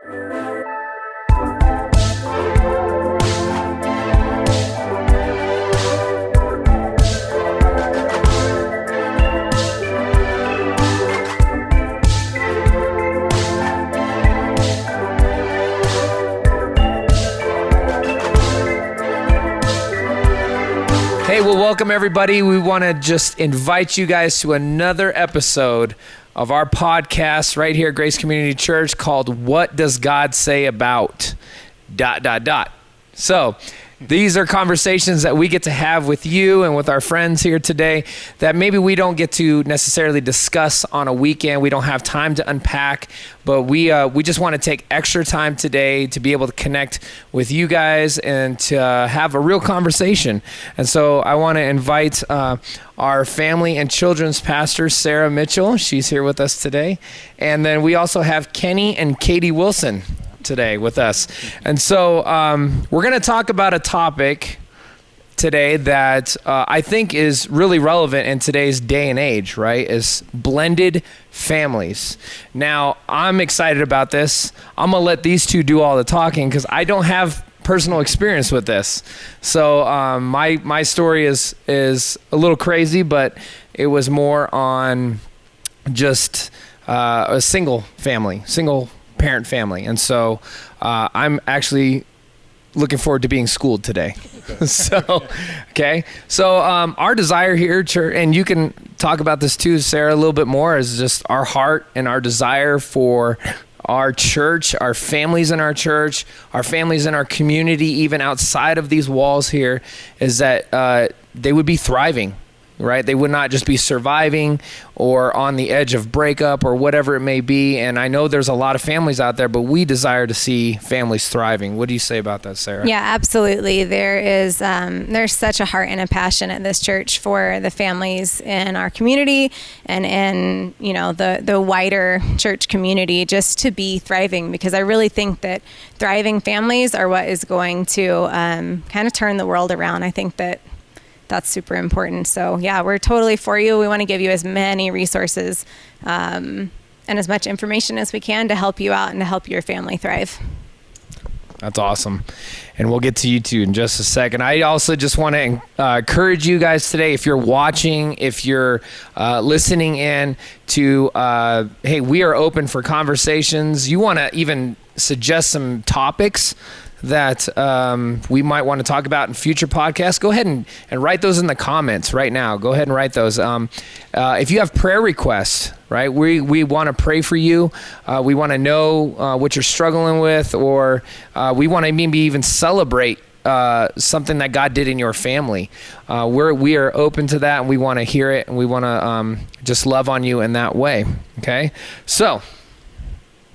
Hey, well, welcome everybody. We want to just invite you guys to another episode of our podcast right here at Grace Community Church called What Does God Say About? ... So these are conversations that we get to have with you and with our friends here today that maybe we don't get to necessarily discuss on a weekend. We don't have time to unpack, but we just want to take extra time today to be able to connect with you guys and to have a real conversation. And so I want to invite our family and children's pastor, Sarah Mitchell. She's here with us today. And then we also have Kenny and Katie Wilson today with us. And so we're going to talk about a topic today that I think is really relevant in today's day and age, right? Is blended families. Now, I'm excited about this. I'm going to let these two do all the talking because I don't have personal experience with this. So my story is a little crazy, but it was more on just a single parent family. And so I'm actually looking forward to being schooled today. So our desire here, and you can talk about this too, Sarah, a little bit more, is just our heart and our desire for our church, our families in our church, our families in our community, even outside of these walls here, is that they would be thriving, right? They would not just be surviving or on the edge of breakup or whatever it may be. And I know there's a lot of families out there, but we desire to see families thriving. What do you say about that, Sarah? Yeah, absolutely. There is, there's such a heart and a passion at this church for the families in our community and in, you know, the wider church community just to be thriving, because I really think that thriving families are what is going to kind of turn the world around. I think that's super important. So yeah, we're totally for you. We want to give you as many resources and as much information as we can to help you out and to help your family thrive. That's awesome. And we'll get to you too in just a second. I also just want to encourage you guys today, if you're watching, if you're listening in to, hey, we are open for conversations. You want to even suggest some topics that we might want to talk about in future podcasts, go ahead and write those in the comments right now. Go ahead and write those. If you have prayer requests, right, we want to pray for you. We want to know what you're struggling with, or we want to maybe even celebrate something that God did in your family. We are open to that, and we want to hear it, and we want to just love on you in that way, okay? So,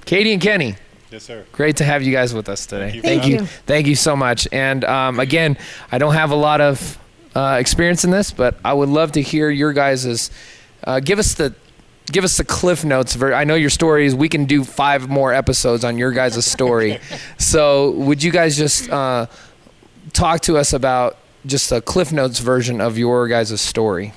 Katie and Kenny. Yes, sir. Great to have you guys with us today. Thank you. Thank you so much. And again, I don't have a lot of experience in this, but I would love to hear your guys' give us the cliff notes. I know your stories. We can do 5 more episodes on your guys' story. So would you guys just talk to us about just a cliff notes version of your guys' story?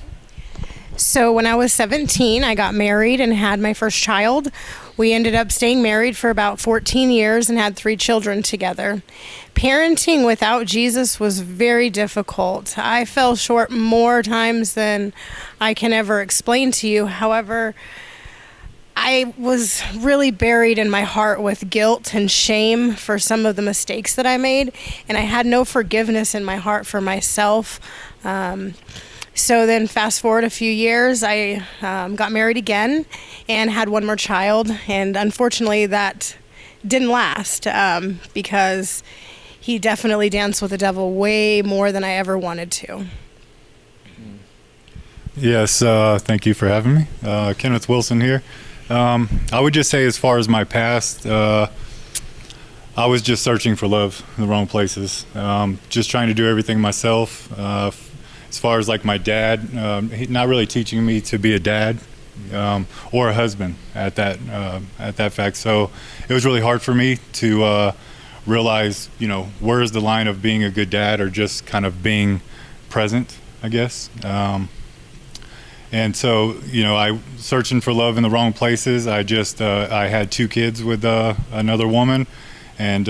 So when I was 17, I got married and had my first child. We ended up staying married for about 14 years and had 3 children together. Parenting without Jesus was very difficult. I fell short more times than I can ever explain to you. However, I was really buried in my heart with guilt and shame for some of the mistakes that I made, and I had no forgiveness in my heart for myself. So then fast forward a few years, I got married again and had one more child. And unfortunately, that didn't last because he definitely danced with the devil way more than I ever wanted to. Yes, thank you for having me. Kenneth Wilson here. I would just say, as far as my past, I was just searching for love in the wrong places. Just trying to do everything myself. As far as like my dad, he's not really teaching me to be a dad or a husband at that fact. So it was really hard for me to realize, you know, where's the line of being a good dad or just kind of being present, I guess. And so, you know, I searching for love in the wrong places. I just, I had two kids with another woman, and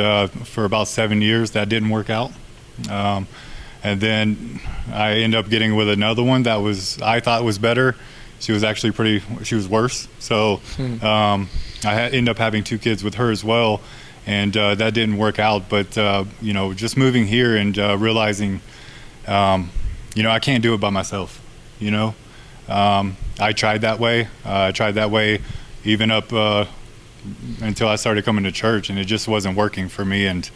for about 7 years that didn't work out. And then I ended up getting with another one that was, I thought was better. She was actually she was worse. So ended up having two kids with her as well. And that didn't work out. But, you know, just moving here and realizing, you know, I can't do it by myself, you know. I tried that way. I tried that way even up until I started coming to church, and it just wasn't working for me. And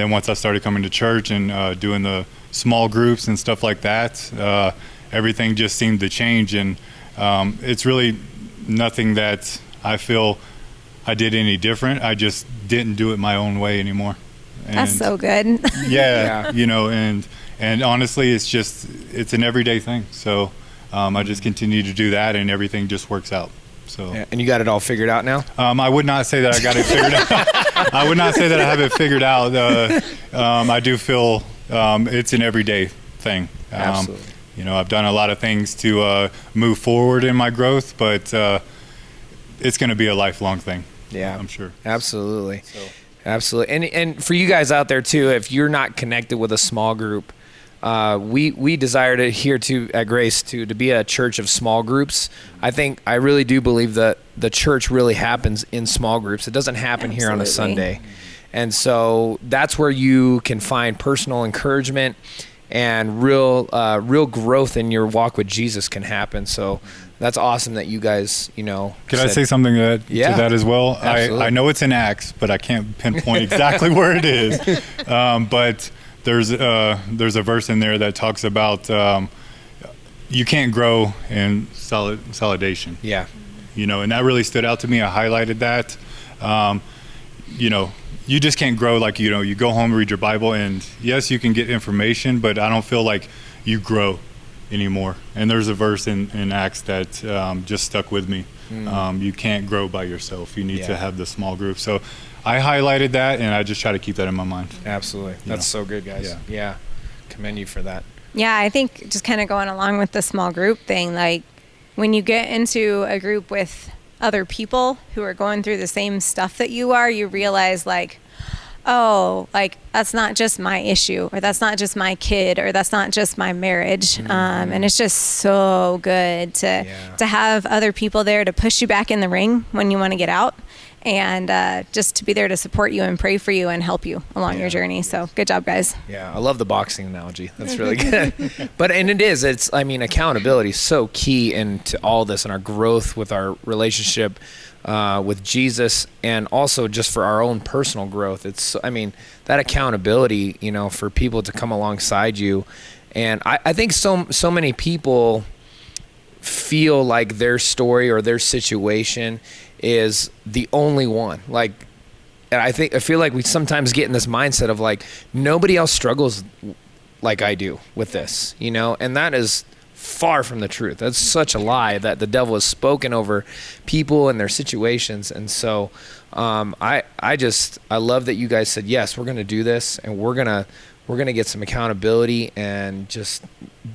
then once I started coming to church and doing the small groups and stuff like that, everything just seemed to change. And it's really nothing that I feel I did any different. I just didn't do it my own way anymore. And that's so good. Yeah, you know, and honestly, it's an everyday thing. So I just continue to do that, and everything just works out. So yeah, and you got it all figured out now? I would not say that I got it figured out. I would not say that I have it figured out. I do feel it's an everyday thing. Absolutely. You know, I've done a lot of things to move forward in my growth, but it's going to be a lifelong thing. Yeah, I'm sure. Absolutely. So. Absolutely. And for you guys out there too, if you're not connected with a small group, we desire to here too at Grace to be a church of small groups. I think I really do believe that the church really happens in small groups. It doesn't happen Absolutely. Here on a Sunday. And so that's where you can find personal encouragement and real growth in your walk with Jesus can happen. So that's awesome that you guys, you know. Could I say something to that as well? I know it's in Acts, but I can't pinpoint exactly where it is. But there's a verse in there that talks about you can't grow in solidation. Yeah. You know, and that really stood out to me. I highlighted that. You know, you just can't grow like, you know, you go home, read your Bible, and yes, you can get information, but I don't feel like you grow anymore. And there's a verse in Acts that just stuck with me. You can't grow by yourself. You need to have the small group. So I highlighted that, and I just try to keep that in my mind. Absolutely. That's so good, guys. Yeah. Commend you for that. Yeah, I think just kind of going along with the small group thing, like when you get into a group with other people who are going through the same stuff that you are, you realize like, oh, like that's not just my issue, or that's not just my kid, or that's not just my marriage. And it's just so good to have other people there to push you back in the ring when you want to get out, and just to be there to support you and pray for you and help you along your journey. So good job, guys. Yeah, I love the boxing analogy. That's really good. But and it is, it's, I mean, accountability is so key into all this and our growth with our relationship with Jesus, and also just for our own personal growth. It's, I mean, that accountability, you know, for people to come alongside you. And I think so many people feel like their story or their situation is the only one. Like, and I feel like we sometimes get in this mindset of like, nobody else struggles like I do with this, you know, and that is far from the truth. That's such a lie that the devil has spoken over people and their situations. And so I love that you guys said, yes, we're going to do this, and we're going to get some accountability and just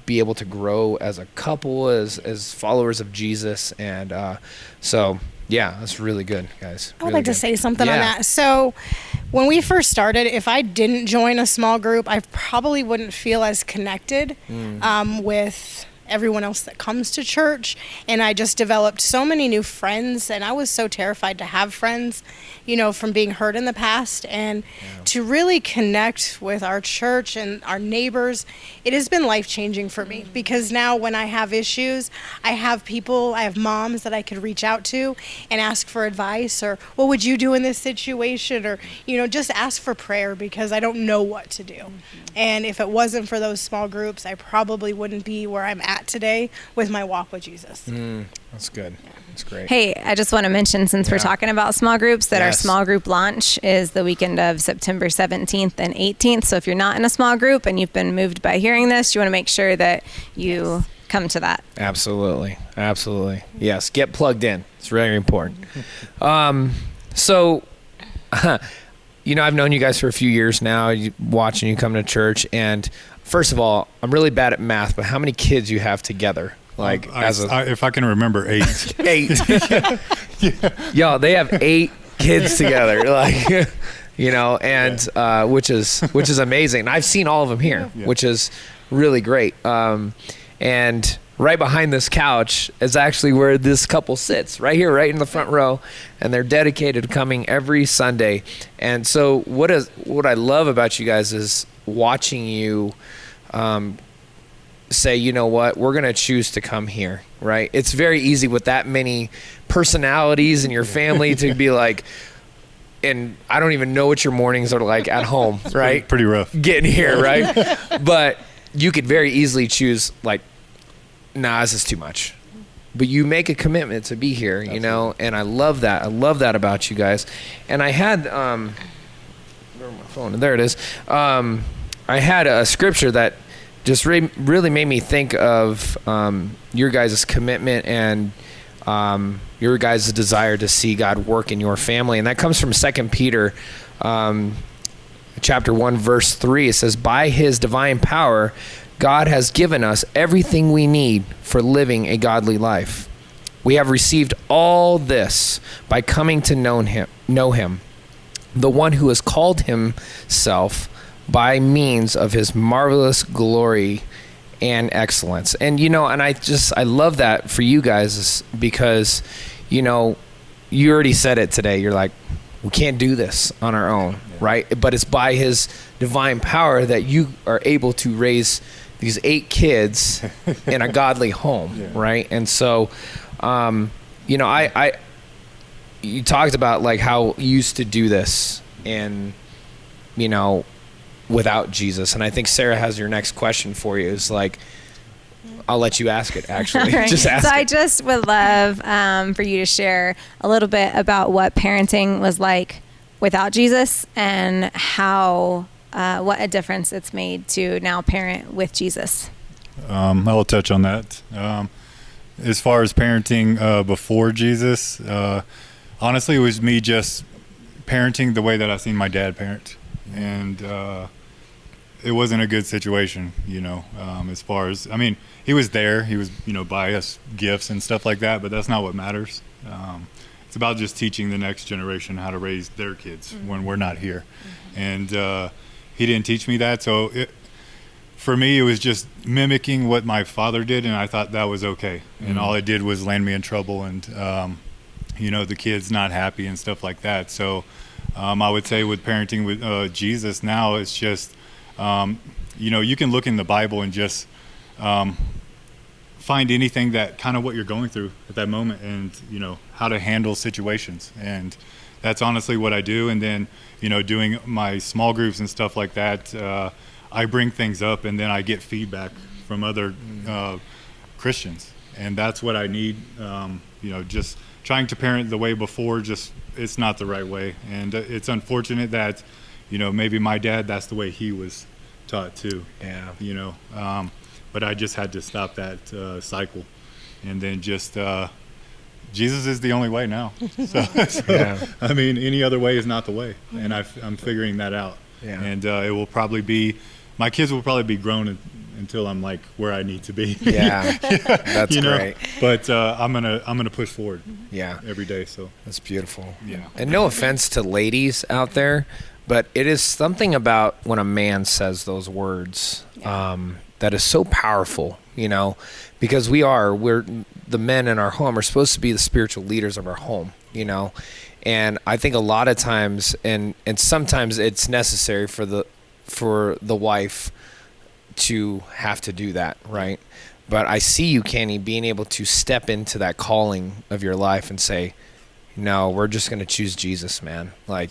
be able to grow as a couple, as followers of Jesus. And so yeah, that's really good, guys. Really, I'd like to say something on that. So when we first started, if I didn't join a small group, I probably wouldn't feel as connected with everyone else that comes to church. And I just developed so many new friends, and I was so terrified to have friends, you know, from being hurt in the past, and to really connect with our church and our neighbors. It has been life-changing for me, because now when I have issues, I have people, I have moms that I could reach out to and ask for advice, or what would you do in this situation, or, you know, just ask for prayer, because I don't know what to do. And if it wasn't for those small groups, I probably wouldn't be where I'm at today with my walk with Jesus. That's good. Yeah. That's great. Hey, I just want to mention, since we're talking about small groups, that our small group launch is the weekend of September 17th and 18th. So if you're not in a small group and you've been moved by hearing this, you want to make sure that you come to that. Absolutely. Absolutely. Yes. Get plugged in. It's very important. So, you know, I've known you guys for a few years now, watching you come to church. And first of all, I'm really bad at math, but how many kids you have together? Like if I can remember, eight. Yo, they have 8 kids together. Like, you know, and which is amazing. And I've seen all of them here, which is really great. And right behind this couch is actually where this couple sits, right here, right in the front row, and they're dedicated to coming every Sunday. And so what I love about you guys is watching you say, you know what, we're going to choose to come here, right? It's very easy with that many personalities in your family to be like, and I don't even know what your mornings are like at home, right? Pretty rough. Getting here, right? But you could very easily choose like, nah, this is too much. But you make a commitment to be here, you know, and I love that. I love that about you guys. And I had, where my phone? There it is. I had a scripture that just really made me think of your guys' commitment and your guys' desire to see God work in your family. And that comes from 2 Peter chapter 1, verse 3. It says, by his divine power, God has given us everything we need for living a godly life. We have received all this by coming to know him, the one who has called himself by means of his marvelous glory and excellence. And, you know, and I love that for you guys because, you know, you already said it today. You're like, we can't do this on our own, right? But it's by his divine power that you are able to raise these 8 kids in a godly home, right? And so, you know, you talked about like how you used to do this and, you know, without Jesus. And I think Sarah has your next question for you. It's like, I'll let you ask it, actually. Right. Just ask it. So I just would love for you to share a little bit about what parenting was like without Jesus and how, what a difference it's made to now parent with Jesus. I'll touch on that. As far as parenting before Jesus, honestly, it was me just parenting the way that I've seen my dad parent. And it wasn't a good situation, you know, as far as, I mean, he was there. He was, you know, buy us gifts and stuff like that, but that's not what matters. It's about just teaching the next generation how to raise their kids when we're not here. And he didn't teach me that. So for me, it was just mimicking what my father did, and I thought that was okay. And all it did was land me in trouble and, you know, the kids not happy and stuff like that. So I would say with parenting with Jesus now, it's just, you know, you can look in the Bible and just find anything that kind of what you're going through at that moment and, you know, how to handle situations. And that's honestly what I do. And then, you know, doing my small groups and stuff like that, I bring things up and then I get feedback from other Christians. And that's what I need, you know, just trying to parent the way before, just it's not the right way. And it's unfortunate that, you know, maybe my dad, that's the way he was taught too. Yeah. You know, but I just had to stop that cycle. And then just, Jesus is the only way now. So I mean, any other way is not the way. And I'm figuring that out. Yeah. And it will probably be, my kids will probably be grown until I'm like where I need to be. Yeah, that's you know? Great. But I'm gonna push forward. Yeah, every day. So that's beautiful. Yeah. And no offense to ladies out there, but it is something about when a man says those words that is so powerful. You know, because we're the men in our home are supposed to be the spiritual leaders of our home. You know, and I think a lot of times, and sometimes it's necessary for the wife to have to do that, right? But I see you, Kenny, being able to step into that calling of your life and say, no, we're just going to choose Jesus, man. Like,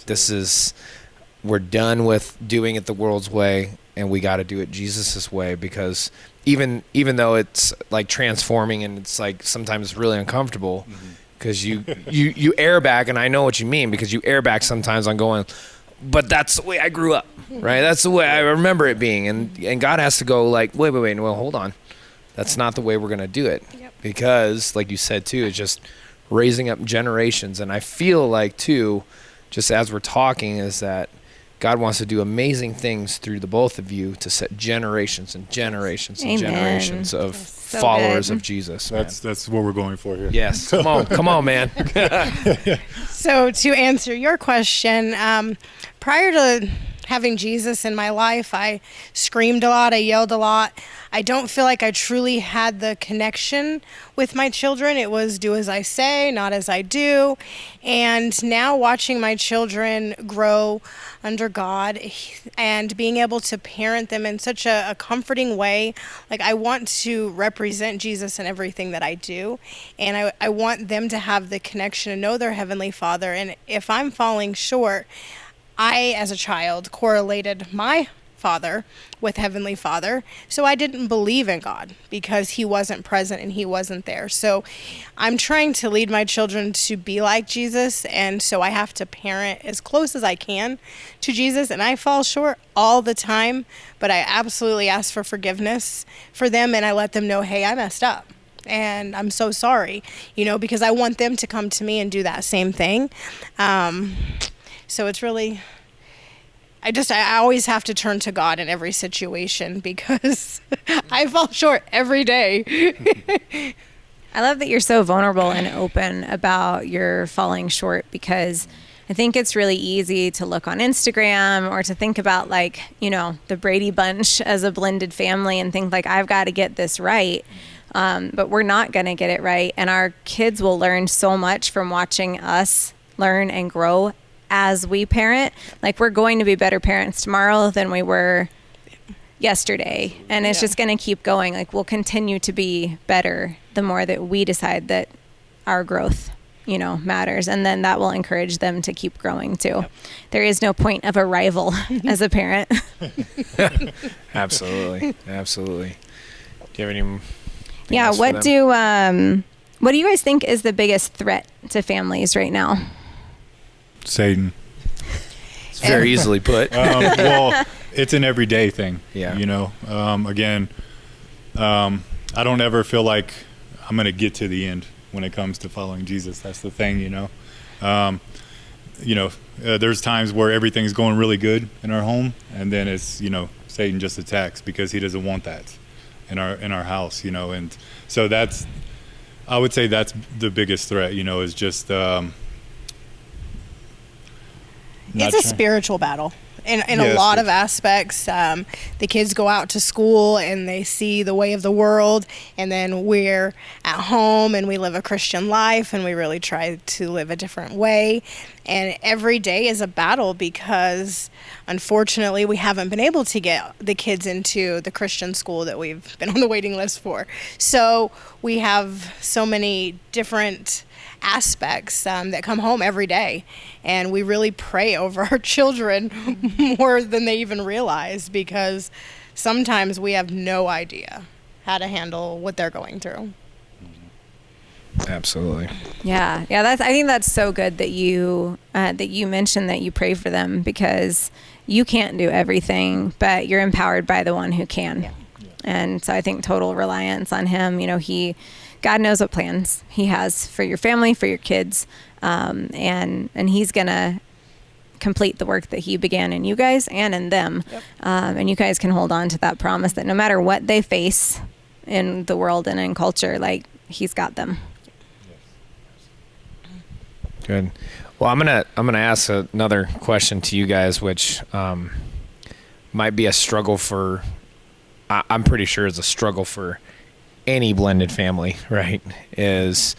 we're done with doing it the world's way, and we got to do it Jesus' way, because even though it's like transforming and it's like sometimes really uncomfortable, because you air back, and I know what you mean, because you air back sometimes on going, but that's the way I grew up, right? That's the way I remember it being. And God has to go like, wait, well, hold on. That's not the way we're going to do it. Yep. Because like you said too, it's just raising up generations. And I feel like too, just as we're talking, is that God wants to do amazing things through the both of you to set generations and generations and generations of so followers good. Of Jesus. That's what we're going for here. Yes. So. Come on, man. So to answer your question, prior to having Jesus in my life, I screamed a lot. I yelled a lot. I don't feel like I truly had the connection with my children. It was do as I say, not as I do. And now watching my children grow under God and being able to parent them in such a comforting way, like I want to represent Jesus in everything that I do. And I want them to have the connection and know their Heavenly Father. And if I'm falling short, I, as a child, correlated my father with Heavenly Father, so I didn't believe in God because he wasn't present and he wasn't there. So I'm trying to lead my children to be like Jesus, and so I have to parent as close as I can to Jesus, and I fall short all the time, but I absolutely ask for forgiveness for them, and I let them know, hey, I messed up. And I'm so sorry, because I want them to come to me and do that same thing. So it's really, I always have to turn to God in every situation because I fall short every day. I love that you're so vulnerable and open about your falling short, because I think it's really easy to look on Instagram or to think about the Brady Bunch as a blended family and think I've got to get this right. But we're not going to get it right. And our kids will learn so much from watching us learn and grow as we parent. We're going to be better parents tomorrow than we were yesterday, and it's just going to keep going. We'll continue to be better the more that we decide that our growth matters, and then that will encourage them to keep growing too. Yep. There is no point of arrival as a parent. absolutely. Do you have any else for them? What do you guys think is the biggest threat to families right now? Satan. It's very easily put. Well, it's an everyday thing. Yeah. I don't ever feel like I'm going to get to the end when it comes to following Jesus. That's the thing, there's times where everything's going really good in our home, and then it's, Satan just attacks because he doesn't want that in our house, and so I would say that's the biggest threat, is just, It's a spiritual battle in a lot of aspects. The kids go out to school and they see the way of the world, and then we're at home and we live a Christian life and we really try to live a different way. And every day is a battle because, unfortunately, we haven't been able to get the kids into the Christian school that we've been on the waiting list for. So we have so many different aspects that come home every day, and we really pray over our children more than they even realize, because sometimes we have no idea how to handle what they're going through. Absolutely. Yeah. I think that's so good that you mentioned that you pray for them, because you can't do everything, but you're empowered by the one who can. Yeah. And so I think total reliance on him. God knows what plans he has for your family, for your kids, and he's going to complete the work that he began in you guys and in them. Yep. And you guys can hold on to that promise that no matter what they face in the world and in culture, he's got them. Good. Well, I'm gonna ask another question to you guys, which might be a struggle for. I'm pretty sure it's a struggle for any blended family, right? Is,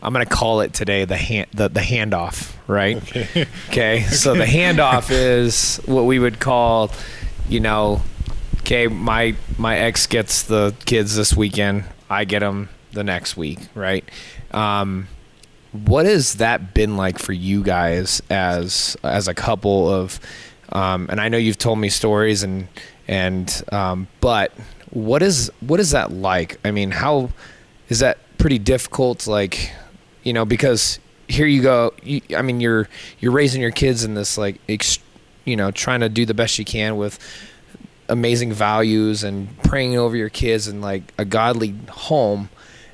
I'm going to call it today the handoff, right? Okay. So the handoff is what we would call, my ex gets the kids this weekend, I get them the next week, right? What has that been like for you guys as a couple of, and I know you've told me stories but what is that like? I mean, how is that pretty difficult? Because here you go, you're raising your kids in this, trying to do the best you can with amazing values and praying over your kids and a godly home.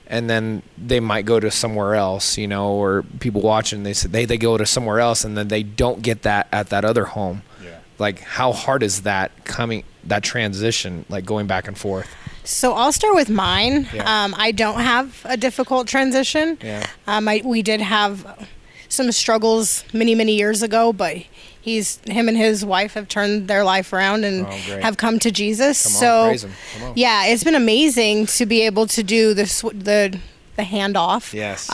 And then they might go to somewhere else, or people watching, they said they go to somewhere else and then they don't get that at that other home. How hard is that coming that transition, like going back and forth? So I'll start with mine. Yeah. I don't have a difficult transition. Yeah. We did have some struggles many years ago, but him and his wife have turned their life around and have come to Jesus. Yeah, it's been amazing to be able to do this, the handoff. Yes.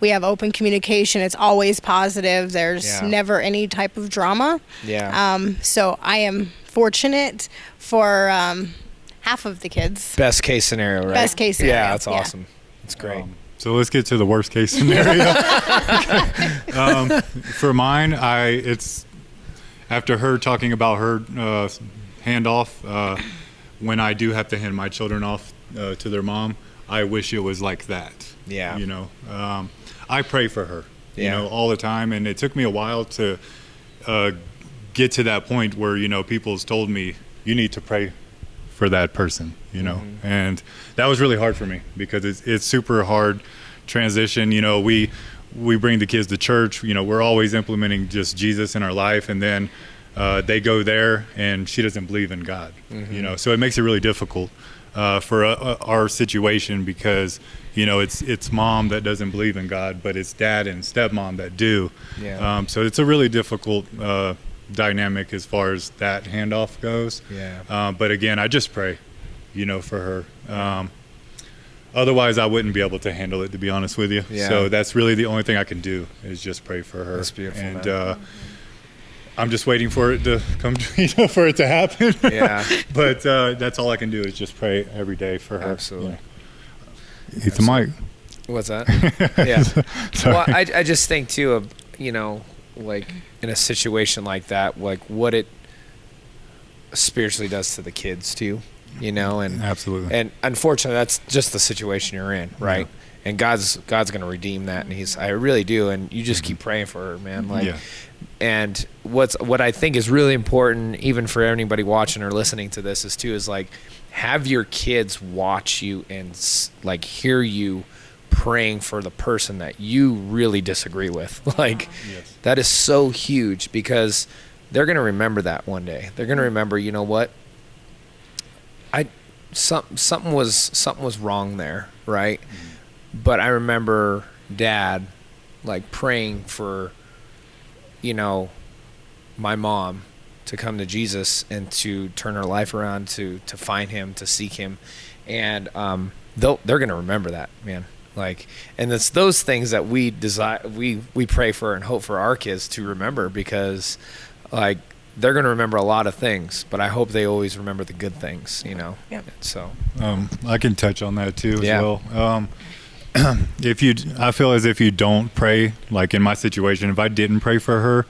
We have open communication. It's always positive. There's never any type of drama. Yeah. So I am fortunate for half of the kids. Best case scenario, right? Best case scenario. Yeah, that's awesome. That's great. So let's get to the worst case scenario. For mine, it's after her talking about her handoff, when I do have to hand my children off to their mom, I wish it was like that. Yeah. You know, I pray for her, you know, all the time. And it took me a while to get to that point where, you know, people's told me, you need to pray for that person, you know, mm-hmm. and that was really hard for me because it's super hard transition. You know, we bring the kids to church, you know, we're always implementing just Jesus in our life. And then they go there and she doesn't believe in God, mm-hmm. you know, so it makes it really difficult for our situation because, you know, it's mom that doesn't believe in God, but it's dad and stepmom that do. Yeah. So it's a really difficult dynamic as far as that handoff goes. Yeah. But again, I just pray, you know, for her. Otherwise I wouldn't be able to handle it, to be honest with you. Yeah. So that's really the only thing I can do is just pray for her. That's beautiful. And I'm just waiting for it to come, you know, for it to happen. Yeah. But that's all I can do is just pray every day for her. Absolutely. Yeah. It's a mic. What's that? Yeah. Well, I just think too of, you know, like in a situation like that, like what it spiritually does to the kids too, you know, and absolutely. And unfortunately that's just the situation you're in, right? Yeah. And God's going to redeem that, and I really do, and you just mm-hmm. keep praying for her, man, like yeah. And what I think is really important even for anybody watching or listening to this is like have your kids watch you and like hear you praying for the person that you really disagree with. Like yes. that is so huge because they're going to remember that one day. They're going to remember, you know what? Something was wrong there, right? Mm-hmm. But I remember Dad like praying for, you know, my mom to come to Jesus and to turn her life around, to find him, to seek him. And they're going to remember that, man. Like, and it's those things that we desire, we pray for and hope for our kids to remember, because like they're going to remember a lot of things, but I hope they always remember the good things, you know? Yeah. So, I can touch on that too as yeah. well. I feel as if you don't pray, like in my situation, if I didn't pray for her,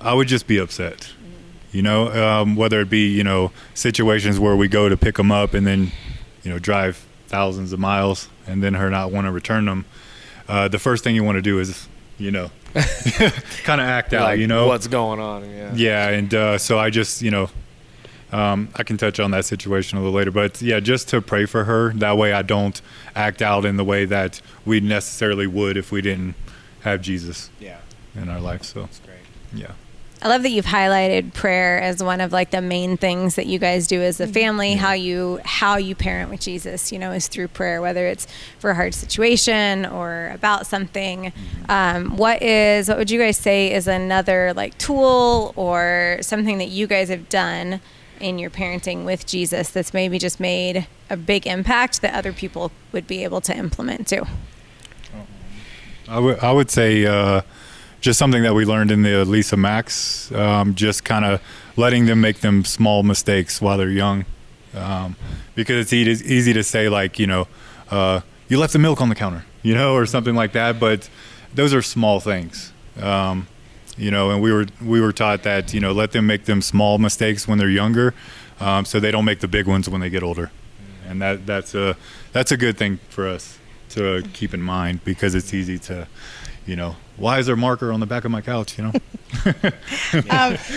I would just be upset, you know, whether it be, you know, situations where we go to pick them up and then, you know, drive thousands of miles and then her not want to return them, the first thing you want to do is, you know, kind of act out, like, you know, what's going on. Yeah. Yeah. And so I just, you know, I can touch on that situation a little later, but yeah, just to pray for her, that way I don't act out in the way that we necessarily would if we didn't have Jesus yeah. in our life. So that's great. Yeah. I love that you've highlighted prayer as one of like the main things that you guys do as a family, mm-hmm. how you parent with Jesus, you know, is through prayer, whether it's for a hard situation or about something. What would you guys say is another like tool or something that you guys have done in your parenting with Jesus that's maybe just made a big impact that other people would be able to implement too? I would say, just something that we learned in the Lisa Max, just kind of letting them make them small mistakes while they're young. Because it's easy to say like, you know, you left the milk on the counter, you know, or something like that. But those are small things, you know, and we were taught that, you know, let them make them small mistakes when they're younger, so they don't make the big ones when they get older. And that's a good thing for us to keep in mind, because it's easy to, you know, why is there a marker on the back of my couch, you know?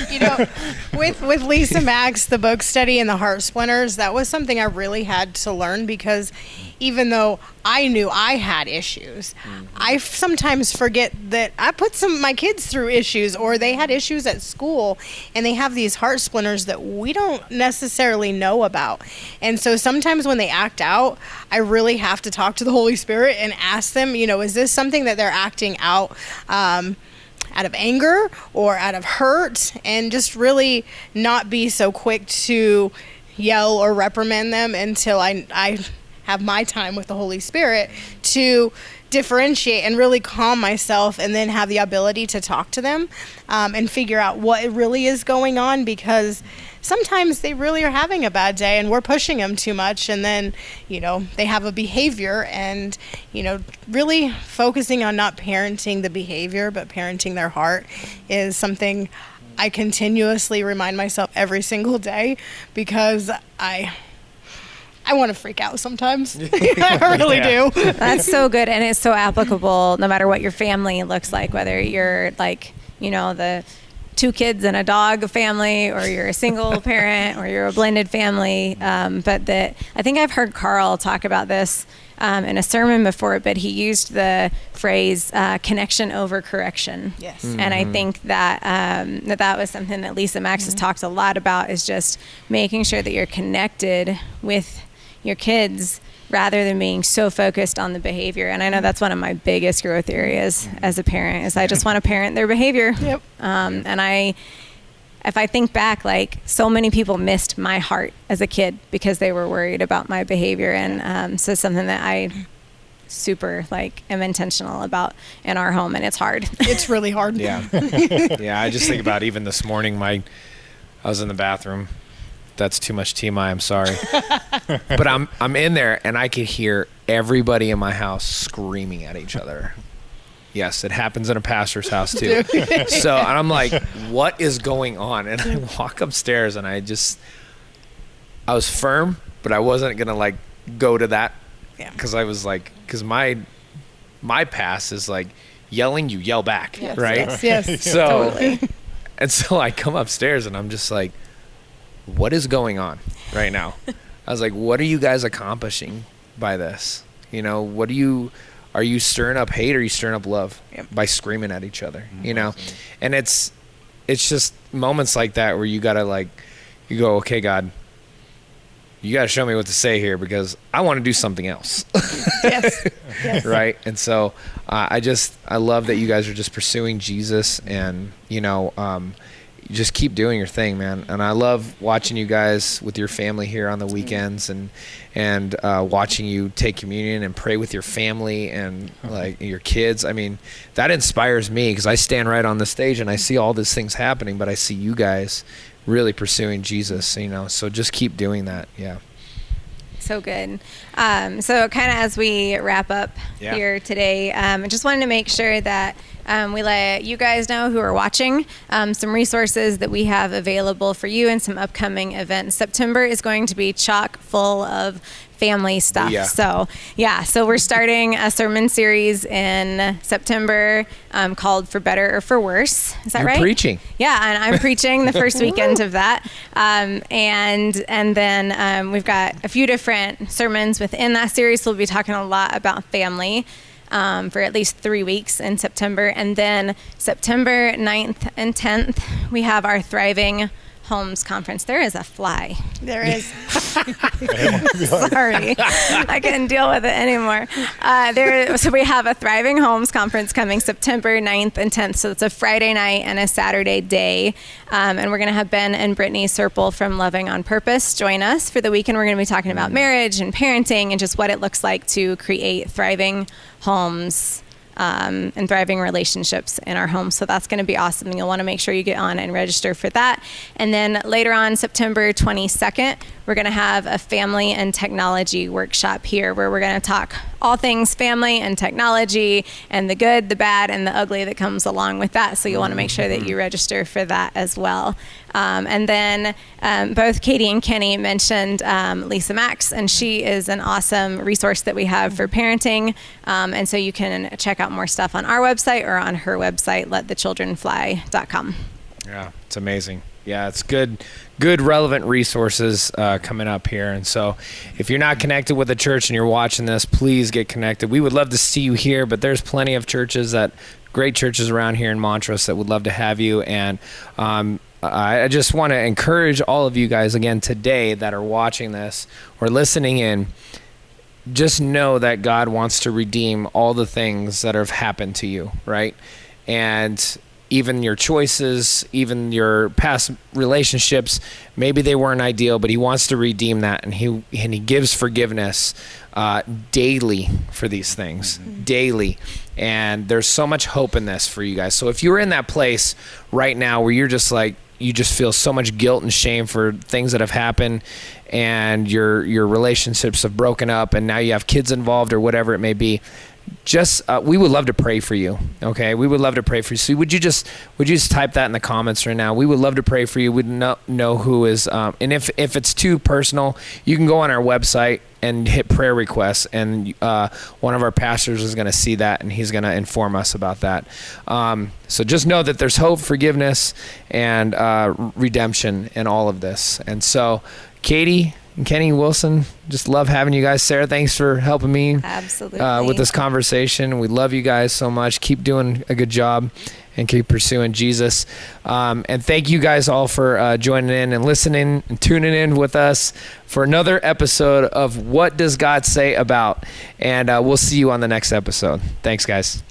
You know, with Lisa Max, the book study and the heart splinters, that was something I really had to learn, because even though I knew I had issues. Mm-hmm. I sometimes forget that I put some of my kids through issues, or they had issues at school, and they have these heart splinters that we don't necessarily know about. And so sometimes when they act out, I really have to talk to the Holy Spirit and ask them, you know, is this something that they're acting out of anger or out of hurt? And just really not be so quick to yell or reprimand them until I have my time with the Holy Spirit to differentiate and really calm myself, and then have the ability to talk to them and figure out what really is going on, because sometimes they really are having a bad day and we're pushing them too much, and then, you know, they have a behavior, and, you know, really focusing on not parenting the behavior but parenting their heart is something I continuously remind myself every single day, because I want to freak out sometimes. I really do. That's so good. And it's so applicable no matter what your family looks like, whether you're like, you know, the two kids and a dog family, or you're a single parent, or you're a blended family. But that, I think I've heard Carl talk about this in a sermon before, but he used the phrase connection over correction. Yes. Mm-hmm. And I think that, that was something that Lisa Max has talked a lot about, is just making sure that you're connected with your kids rather than being so focused on the behavior. And I know that's one of my biggest growth areas as a parent, is I just want to parent their behavior. Yep. And if I think back, like, so many people missed my heart as a kid because they were worried about my behavior. And so something that I super am intentional about in our home, and it's hard. It's really hard. Yeah. Yeah. I just think about, even this morning, I was in the bathroom. That's too much TMI. I'm sorry. But I'm in there, and I could hear everybody in my house screaming at each other. Yes, it happens in a pastor's house too. So, and I'm like, what is going on? And I walk upstairs, and I was firm, but I wasn't going to go to that. Yeah. Cause I was like, my past is yelling, you yell back. Yes, right? Yes. So, totally. And so I come upstairs, and I'm just like, what is going on right now? I was like, what are you guys accomplishing by this? You know, what do you, are you stirring up hate, or are you stirring up love by screaming at each other? Mm-hmm. You know, and it's just moments like that where you gotta you go, okay, God, you gotta show me what to say here, because I want to do something else. Yes. Yes. Right. And so I love that you guys are just pursuing Jesus, and, you know, just keep doing your thing, man. And I love watching you guys with your family here on the weekends, and watching you take communion and pray with your family and your kids. I mean, that inspires me, because I stand right on the stage and I see all these things happening, but I see you guys really pursuing Jesus, you know, so just keep doing that. Yeah. So good. So kind of as we wrap up here today, I just wanted to make sure that we let you guys know who are watching some resources that we have available for you and some upcoming events. September is going to be chock full of family stuff. Yeah. So we're starting a sermon series in September called For Better or For Worse. Is that You're right? preaching. Yeah, and I'm preaching the first weekend of that. And then we've got a few different sermons within that series. So we'll be talking a lot about family for at least 3 weeks in September. And then September 9th and 10th, we have our Thriving Homes Conference. There is a fly. There is. Sorry, I couldn't deal with it anymore. So we have a Thriving Homes Conference coming September 9th and 10th. So it's a Friday night and a Saturday day. And we're going to have Ben and Brittany Serple from Loving on Purpose join us for the weekend. We're going to be talking about marriage and parenting and just what it looks like to create thriving homes and thriving relationships in our home. So that's going to be awesome. You'll want to make sure you get on and register for that. And then later on, September 22nd, we're going to have a family and technology workshop here where we're going to talk all things family and technology and the good, the bad, and the ugly that comes along with that. So you'll want to make sure that you register for that as well. And then both Katie and Kenny mentioned Lisa Max, and she is an awesome resource that we have for parenting. And so you can check out more stuff on our website or on her website, letthechildrenfly.com. Yeah, it's amazing. Yeah, it's good, relevant resources coming up here. And so if you're not connected with a church and you're watching this, please get connected. We would love to see you here, but there's plenty of churches great churches around here in Montrose that would love to have you. And I just want to encourage all of you guys again today that are watching this or listening in, just know that God wants to redeem all the things that have happened to you, right? And even your choices, even your past relationships, maybe they weren't ideal, but he wants to redeem that. And he gives forgiveness daily for these things, mm-hmm. daily. And there's so much hope in this for you guys. So if you're in that place right now where you're just like, you just feel so much guilt and shame for things that have happened and your relationships have broken up and now you have kids involved or whatever it may be, we would love to pray for you. Okay. We would love to pray for you. So would you just type that in the comments right now? We would love to pray for you. We'd not know who is, and if it's too personal, you can go on our website and hit prayer requests. And, one of our pastors is going to see that and he's going to inform us about that. So just know that there's hope, forgiveness, and, redemption in all of this. And so Katie and Kenny Wilson, just love having you guys. Sarah, thanks for helping me with this conversation. We love you guys so much. Keep doing a good job and keep pursuing Jesus. And thank you guys all for joining in and listening and tuning in with us for another episode of What Does God Say About? And we'll see you on the next episode. Thanks, guys.